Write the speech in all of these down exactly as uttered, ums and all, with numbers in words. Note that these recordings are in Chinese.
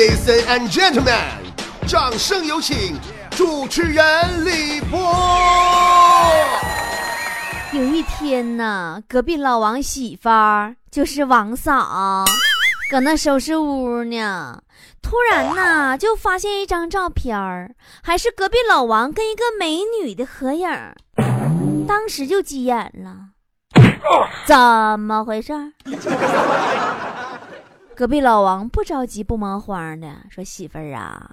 Ladies and gentlemen， 掌声有请主持人李波。有一天呢，隔壁老王媳妇儿就是王嫂，搁那收拾屋呢，突然呢就发现一张照片儿，还是隔壁老王跟一个美女的合影，当时就急眼了，怎么回事？隔壁老王不着急不忙慌的说：“媳妇儿啊，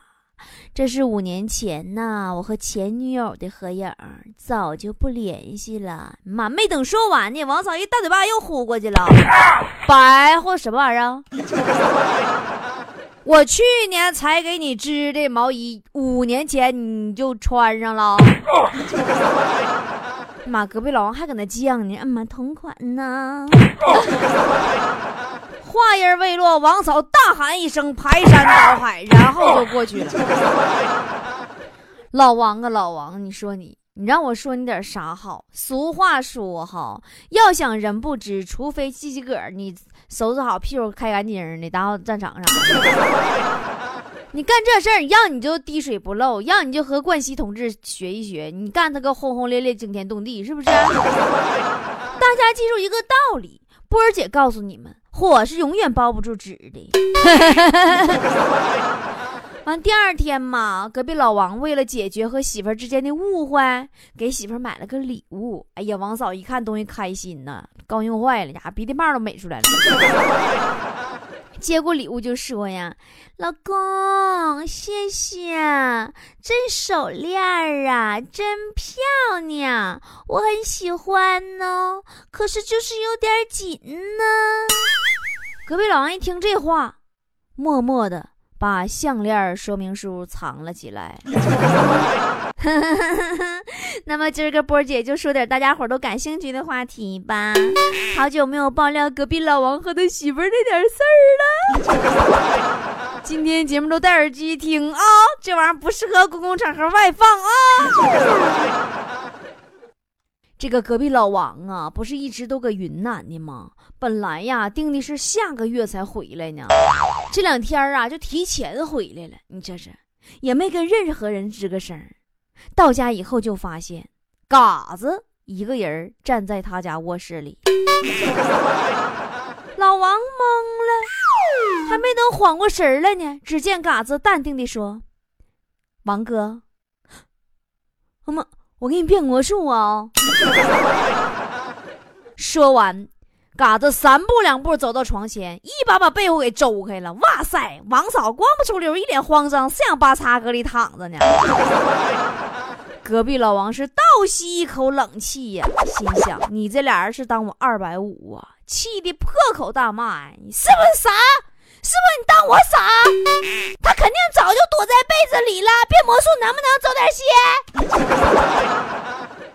这是五年前呐，我和前女友的合影，早就不联系了。”妈，没等说完呢，王嫂一大嘴巴又呼过去了，白或什么玩意儿？我去年才给你织的毛衣，五年前你就穿上了。妈，隔壁老王还搁那犟呢，妈同款呢。话音未落，王嫂大喊一声，排山倒海，然后就过去了。老王啊老王，你说你你让我说你点啥好？俗话说哈，要想人不知，除非自己个儿你收拾好屁股开干净的，然后战场上你干这事儿，要你就滴水不漏，要你就和冠希同志学一学，你干他个轰轰烈烈惊天动地，是不是？大家记住一个道理，波儿姐告诉你们，火是永远包不住纸的。完第二天嘛，隔壁老王为了解决和媳妇儿之间的误会，给媳妇儿买了个礼物。哎呀，王嫂一看东西开心呢，高兴坏了，呀鼻涕泡都美出来了。接过礼物就说呀：“老公，谢谢，这手链啊，真漂亮，我很喜欢呢，可是就是有点紧呢。”隔壁老王一听这话，默默的把项链说明书藏了起来。那么今儿个波姐就说点大家伙都感兴趣的话题吧。好久没有爆料隔壁老王和他媳妇儿那点事儿了。今天节目都戴耳机听啊、哦，这玩意儿不适合公共场合外放啊、哦。这个隔壁老王啊，不是一直都搁云南的吗？本来呀定的是下个月才回来呢，这两天啊就提前回来了。你这是也没跟任何人吱个声。到家以后就发现嘎子一个人站在他家卧室里。老王懵了，还没等缓过神来呢，只见嘎子淡定地说：“王哥，妈，我给你变魔术啊、哦！”说完嘎子三步两步走到床前，一把把被窝给周开了。哇塞，王嫂光不出溜，一脸慌张，像八叉搁里躺着呢。隔壁老王是倒吸一口冷气呀、啊，心想：你这俩人是当我二百五啊！气得破口大骂呀、啊！你是不是傻？是不是你当我傻？他肯定早就躲在被子里了，变魔术能不能走点心？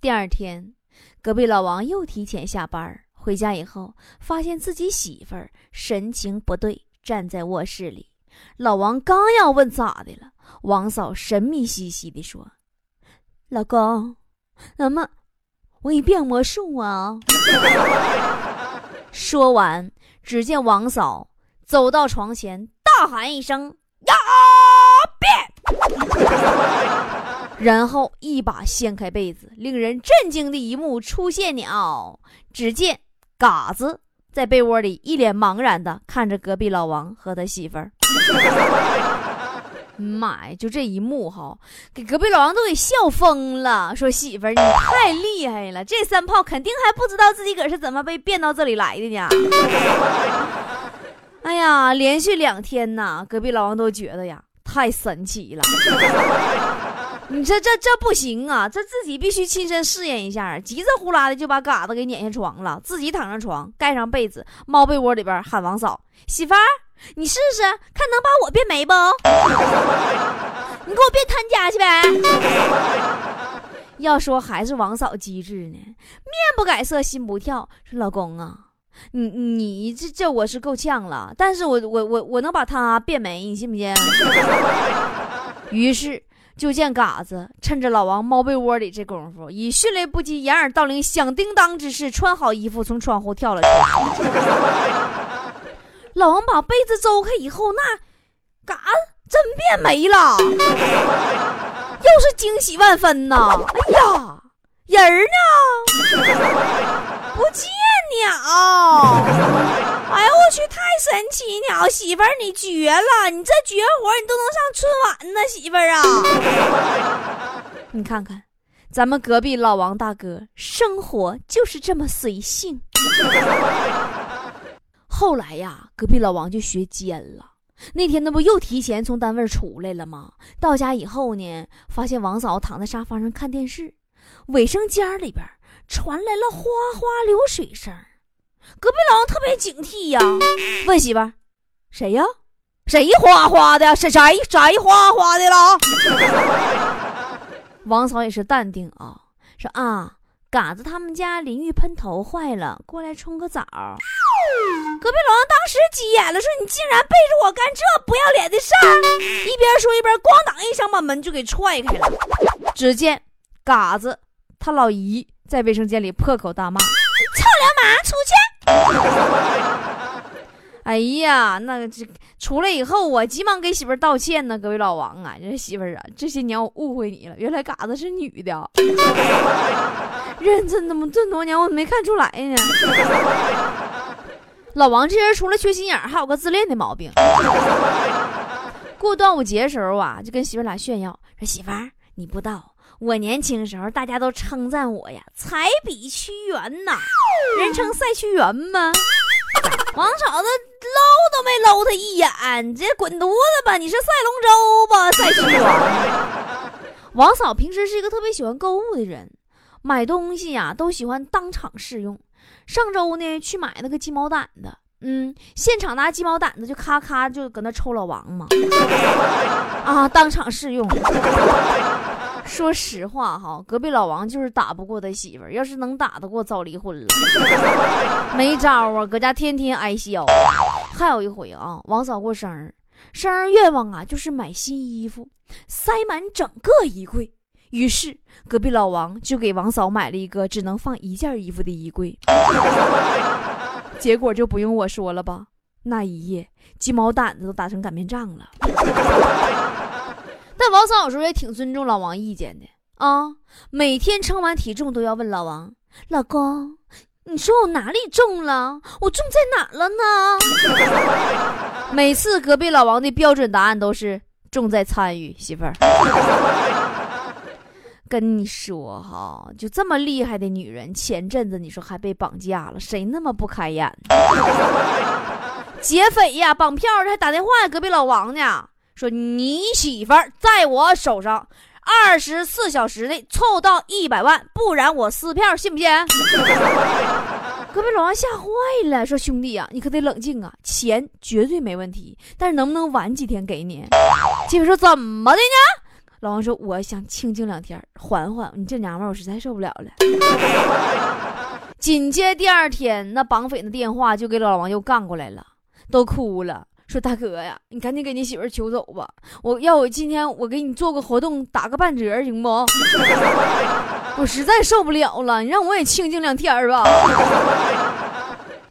第二天，隔壁老王又提前下班，回家以后发现自己媳妇儿神情不对，站在卧室里。老王刚要问咋的了，王嫂神秘兮兮地说：“老公，那么我给你变魔术啊！”说完只见王嫂走到床前大喊一声：“呀变！”然后一把掀开被子，令人震惊的一幕出现了。只见嘎子在被窝里一脸茫然的看着隔壁老王和他媳妇儿。妈呀，就这一幕哈，给隔壁老王都给笑疯了，说：“媳妇儿你太厉害了，这三炮肯定还不知道自己个是怎么被变到这里来的呢。”哎呀，连续两天呐，隔壁老王都觉得呀太神奇了。你这这这不行啊，这自己必须亲身试验一下。急着呼啦的就把嘎子给撵下床了，自己躺上床，盖上被子，猫被窝里边喊王嫂：“媳妇儿，你试试看能把我变没不？你给我变摊家去呗！”要说还是王嫂机智呢，面不改色心不跳，说：“老公啊，你你这这我是够呛了，但是我我我我能把他变没，你信不信？”于是就见嘎子趁着老王猫被窝里这功夫，以迅雷不及掩耳盗铃响叮当之势，穿好衣服从窗户跳了出来。老王把被子周开以后，那嘎，真变没了，又是惊喜万分呐！哎呀，人呢？不见鸟！哎呀，我去，太神奇鸟！媳妇儿，你绝了！你这绝活你都能上春晚呢，媳妇儿啊！你看看，咱们隔壁老王大哥，生活就是这么随性。后来呀，隔壁老王就学奸了。那天那不又提前从单位出来了吗？到家以后呢，发现王嫂躺在沙发上看电视，卫生间里边传来了哗哗流水声。隔壁老王特别警惕呀，问媳妇儿：“谁呀？谁哗哗的呀？谁谁谁哗哗的了？”王嫂也是淡定啊，说啊，嘎子他们家淋浴喷头坏了，过来冲个澡。隔壁老王当时急眼了，说：“你竟然背着我干这不要脸的事儿！”一边说一边咣当一声把门就给踹开了。只见嘎子他老姨在卫生间里破口大骂：“臭流氓，出去！”哎呀，那个出来以后，我急忙给媳妇道歉呢。各位老王啊，这媳妇啊，这些年我误会你了，原来嘎子是女的，认真那么这么多年我没看出来呢。老王这人除了缺心眼，还有个自恋的毛病。过端午节的时候啊，就跟媳妇俩炫耀说：“媳妇儿，你不到。”我年轻时候大家都称赞我呀，才比屈原呐，人称赛屈原吗？王嫂子搂都没搂他一眼，直接滚犊子吧，你是赛龙舟吧，赛屈原。王嫂平时是一个特别喜欢购物的人，买东西呀、啊、都喜欢当场试用。上周呢去买那个鸡毛掸子，嗯，现场拿鸡毛掸子就咔咔就搁那抽老王嘛，啊，当场试用。说实话哈，隔壁老王就是打不过他媳妇儿，要是能打得过早离婚了。没招啊，搁家天天挨削。还有一回啊，王嫂过生日，生日愿望啊就是买新衣服，塞满整个衣柜。于是隔壁老王就给王嫂买了一个只能放一件衣服的衣柜。结果就不用我说了吧，那一夜鸡毛掸子都打成擀面杖了。但王嫂有时候也挺尊重老王意见的啊，每天称完体重都要问老王：“老公，你说我哪里重了？我重在哪了呢？”每次隔壁老王的标准答案都是重在参与，媳妇儿。跟你说哈，就这么厉害的女人，前阵子你说还被绑架了，谁那么不开眼？劫匪呀，绑票还打电话隔壁老王呢。说你媳妇儿在我手上，二十四小时内凑到一百万，不然我撕票，信不信？隔壁老王吓坏了，说兄弟啊，你可得冷静啊，钱绝对没问题，但是能不能晚几天给你？媳妇说怎么的呢？老王说我想清静两天，缓缓，你这娘们儿我实在受不了了。紧接第二天，那绑匪的电话就给老王又干过来了，都哭了。说大哥呀，你赶紧给你媳妇儿求走吧，我要我今天我给你做个活动，打个半折行不？我实在受不了了，你让我也清静两天吧。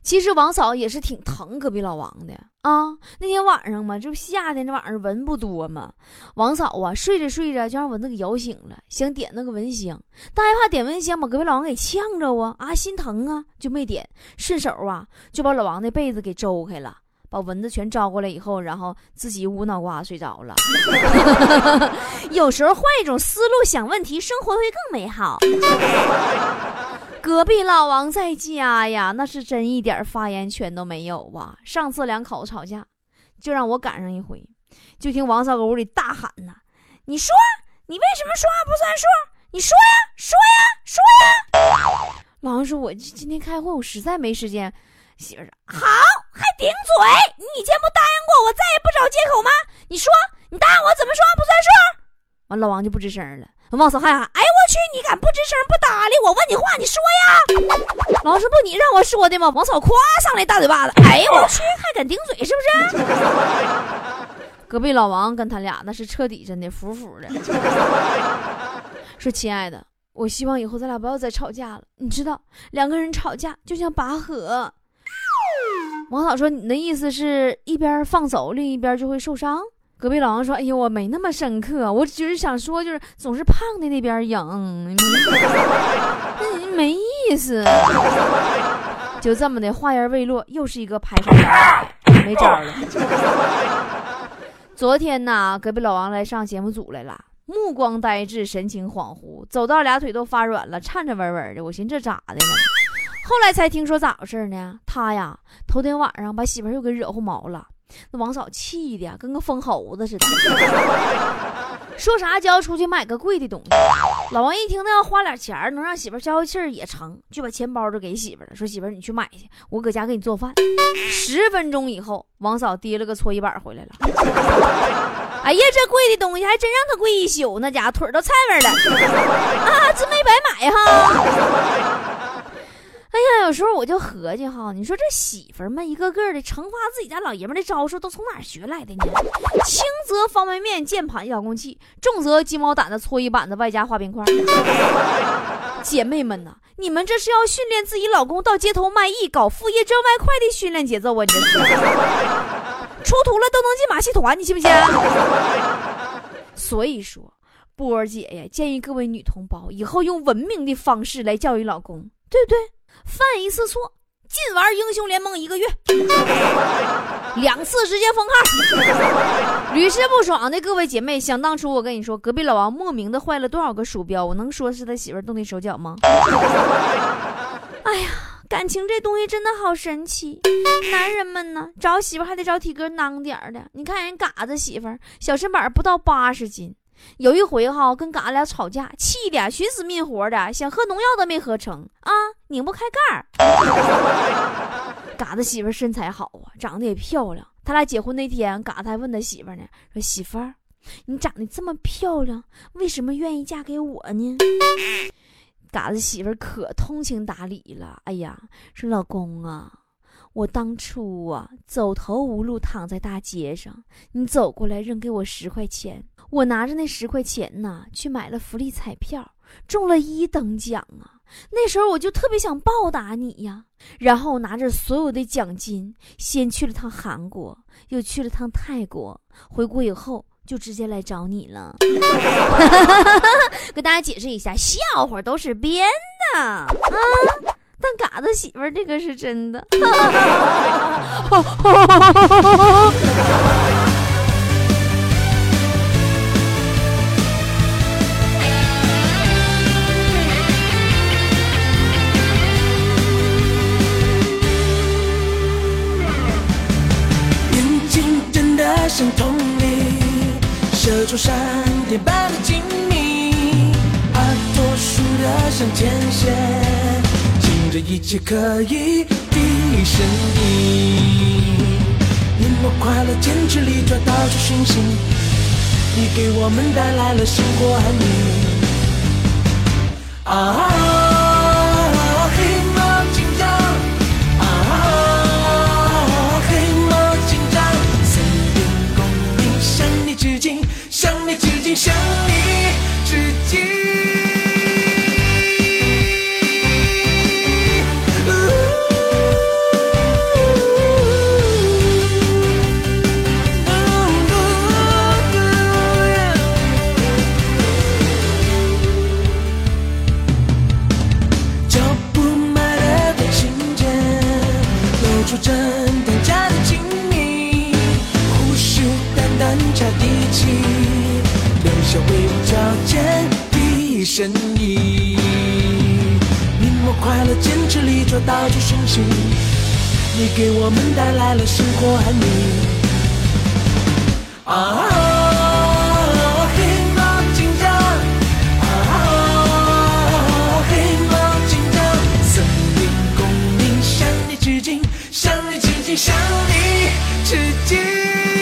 其实王嫂也是挺疼隔壁老王的啊。那天晚上嘛，这不夏天这晚上蚊不多嘛，王嫂啊睡着睡着就让蚊子给摇醒了，想点那个蚊香，但害怕点蚊香把隔壁老王给呛着啊啊，心疼啊，就没点，顺手啊就把老王的被子给周开了。把蚊子全招过来以后，然后自己无脑瓜睡着了。有时候换一种思路想问题，生活会更美好。隔壁老王在家呀，那是真一点发言权都没有啊！上次两口子吵架，就让我赶上一回，就听王嫂搁屋里大喊呐、啊：“你说，你为什么说话不算数？你说呀，说呀，说呀！”老王说：“我今天开会，我实在没时间。”媳妇儿好，还顶嘴！你以前不答应过我再也不找借口吗？你说，你答应我怎么说不算数？完，老王就不吱声了。王嫂还喊：“哎呦我去，你敢不吱声不搭理我？问你话你说呀！”老王说：“不，你让我说的吗？”王嫂夸上来大嘴巴子：“哎呦我去，还敢顶嘴是不是？”隔壁老王跟他俩那是彻底真的服服的。说亲爱的，我希望以后咱俩不要再吵架了。你知道，两个人吵架就像拔河。王嫂说：“你的意思是一边放走，另一边就会受伤？”隔壁老王说：“哎呦，我没那么深刻，我只是想说，就是总是胖的那边痒，那没意思。”就这么的，话音未落，又是一个排场打，没招了。昨天呢，隔壁老王来上节目组来了，目光呆滞，神情恍惚，走到俩腿都发软了，颤颤巍巍的。我寻思这咋的呢？后来才听说咋回事呢？他呀，头天晚上把媳妇又给惹乎毛了。那王嫂气的呀，跟个疯猴子似的，说啥就要出去买个贵的东西。老王一听那要花点钱能让媳妇消消气儿也成，就把钱包就给媳妇了，说媳妇你去买去，我搁家给你做饭。十分钟以后，王嫂提了个搓衣板回来了。哎呀，这贵的东西还真让他贵一宿，那家腿都菜味了啊，真没白买哈。哎呀，有时候我就合计哈，你说这媳妇们一个个的惩罚自己家老爷们的招数都从哪儿学来的呢？轻则方便面、键盘、遥控器，重则鸡毛掸子、搓衣板子外加花边块。姐妹们呐、啊，你们这是要训练自己老公到街头卖艺、搞副业挣外快的训练节奏啊！你这是出徒了都能进马戏团，你信不信？所以说，波儿姐呀，建议各位女同胞以后用文明的方式来教育老公，对不对？犯一次错，禁玩英雄联盟一个月，两次直接封号。屡试不爽的各位姐妹，想当初我跟你说，隔壁老王莫名的坏了多少个鼠标，我能说是他媳妇动的手脚吗？哎呀，感情这东西真的好神奇。男人们呢，找媳妇还得找体格囊点的。你看人嘎子媳妇，小身板不到八十斤。有一回哈，跟嘎俩吵架，气的寻死觅活的，想喝农药都没喝成啊，拧不开盖儿。嘎子媳妇身材好啊，长得也漂亮。他俩结婚那天，嘎子还问他媳妇呢，说媳妇儿，你长得这么漂亮，为什么愿意嫁给我呢？嘎子媳妇可通情达理了，哎呀，说老公啊，我当初啊走投无路躺在大街上，你走过来扔给我十块钱，我拿着那十块钱呢去买了福利彩票，中了一等奖啊，那时候我就特别想报答你呀，然后拿着所有的奖金先去了趟韩国，又去了趟泰国，回国以后就直接来找你了。跟大家解释一下，笑话都是编的啊，但嘎子媳妇儿这个是真的。眼睛真的像铜铃，射出闪电般的精明，耳朵竖得像天线，这一切可以低声音，淹没快乐坚持里抓到出讯息，你给我们带来了生活安宁。啊，黑猫警长，啊，黑猫警长，森林公民向你致敬，向你致敬，向你致敬。到处寻迹，你给我们带来了生活安宁。啊，黑猫警长，啊，黑猫警长，森林公民向你致敬，向你致敬，向你致敬。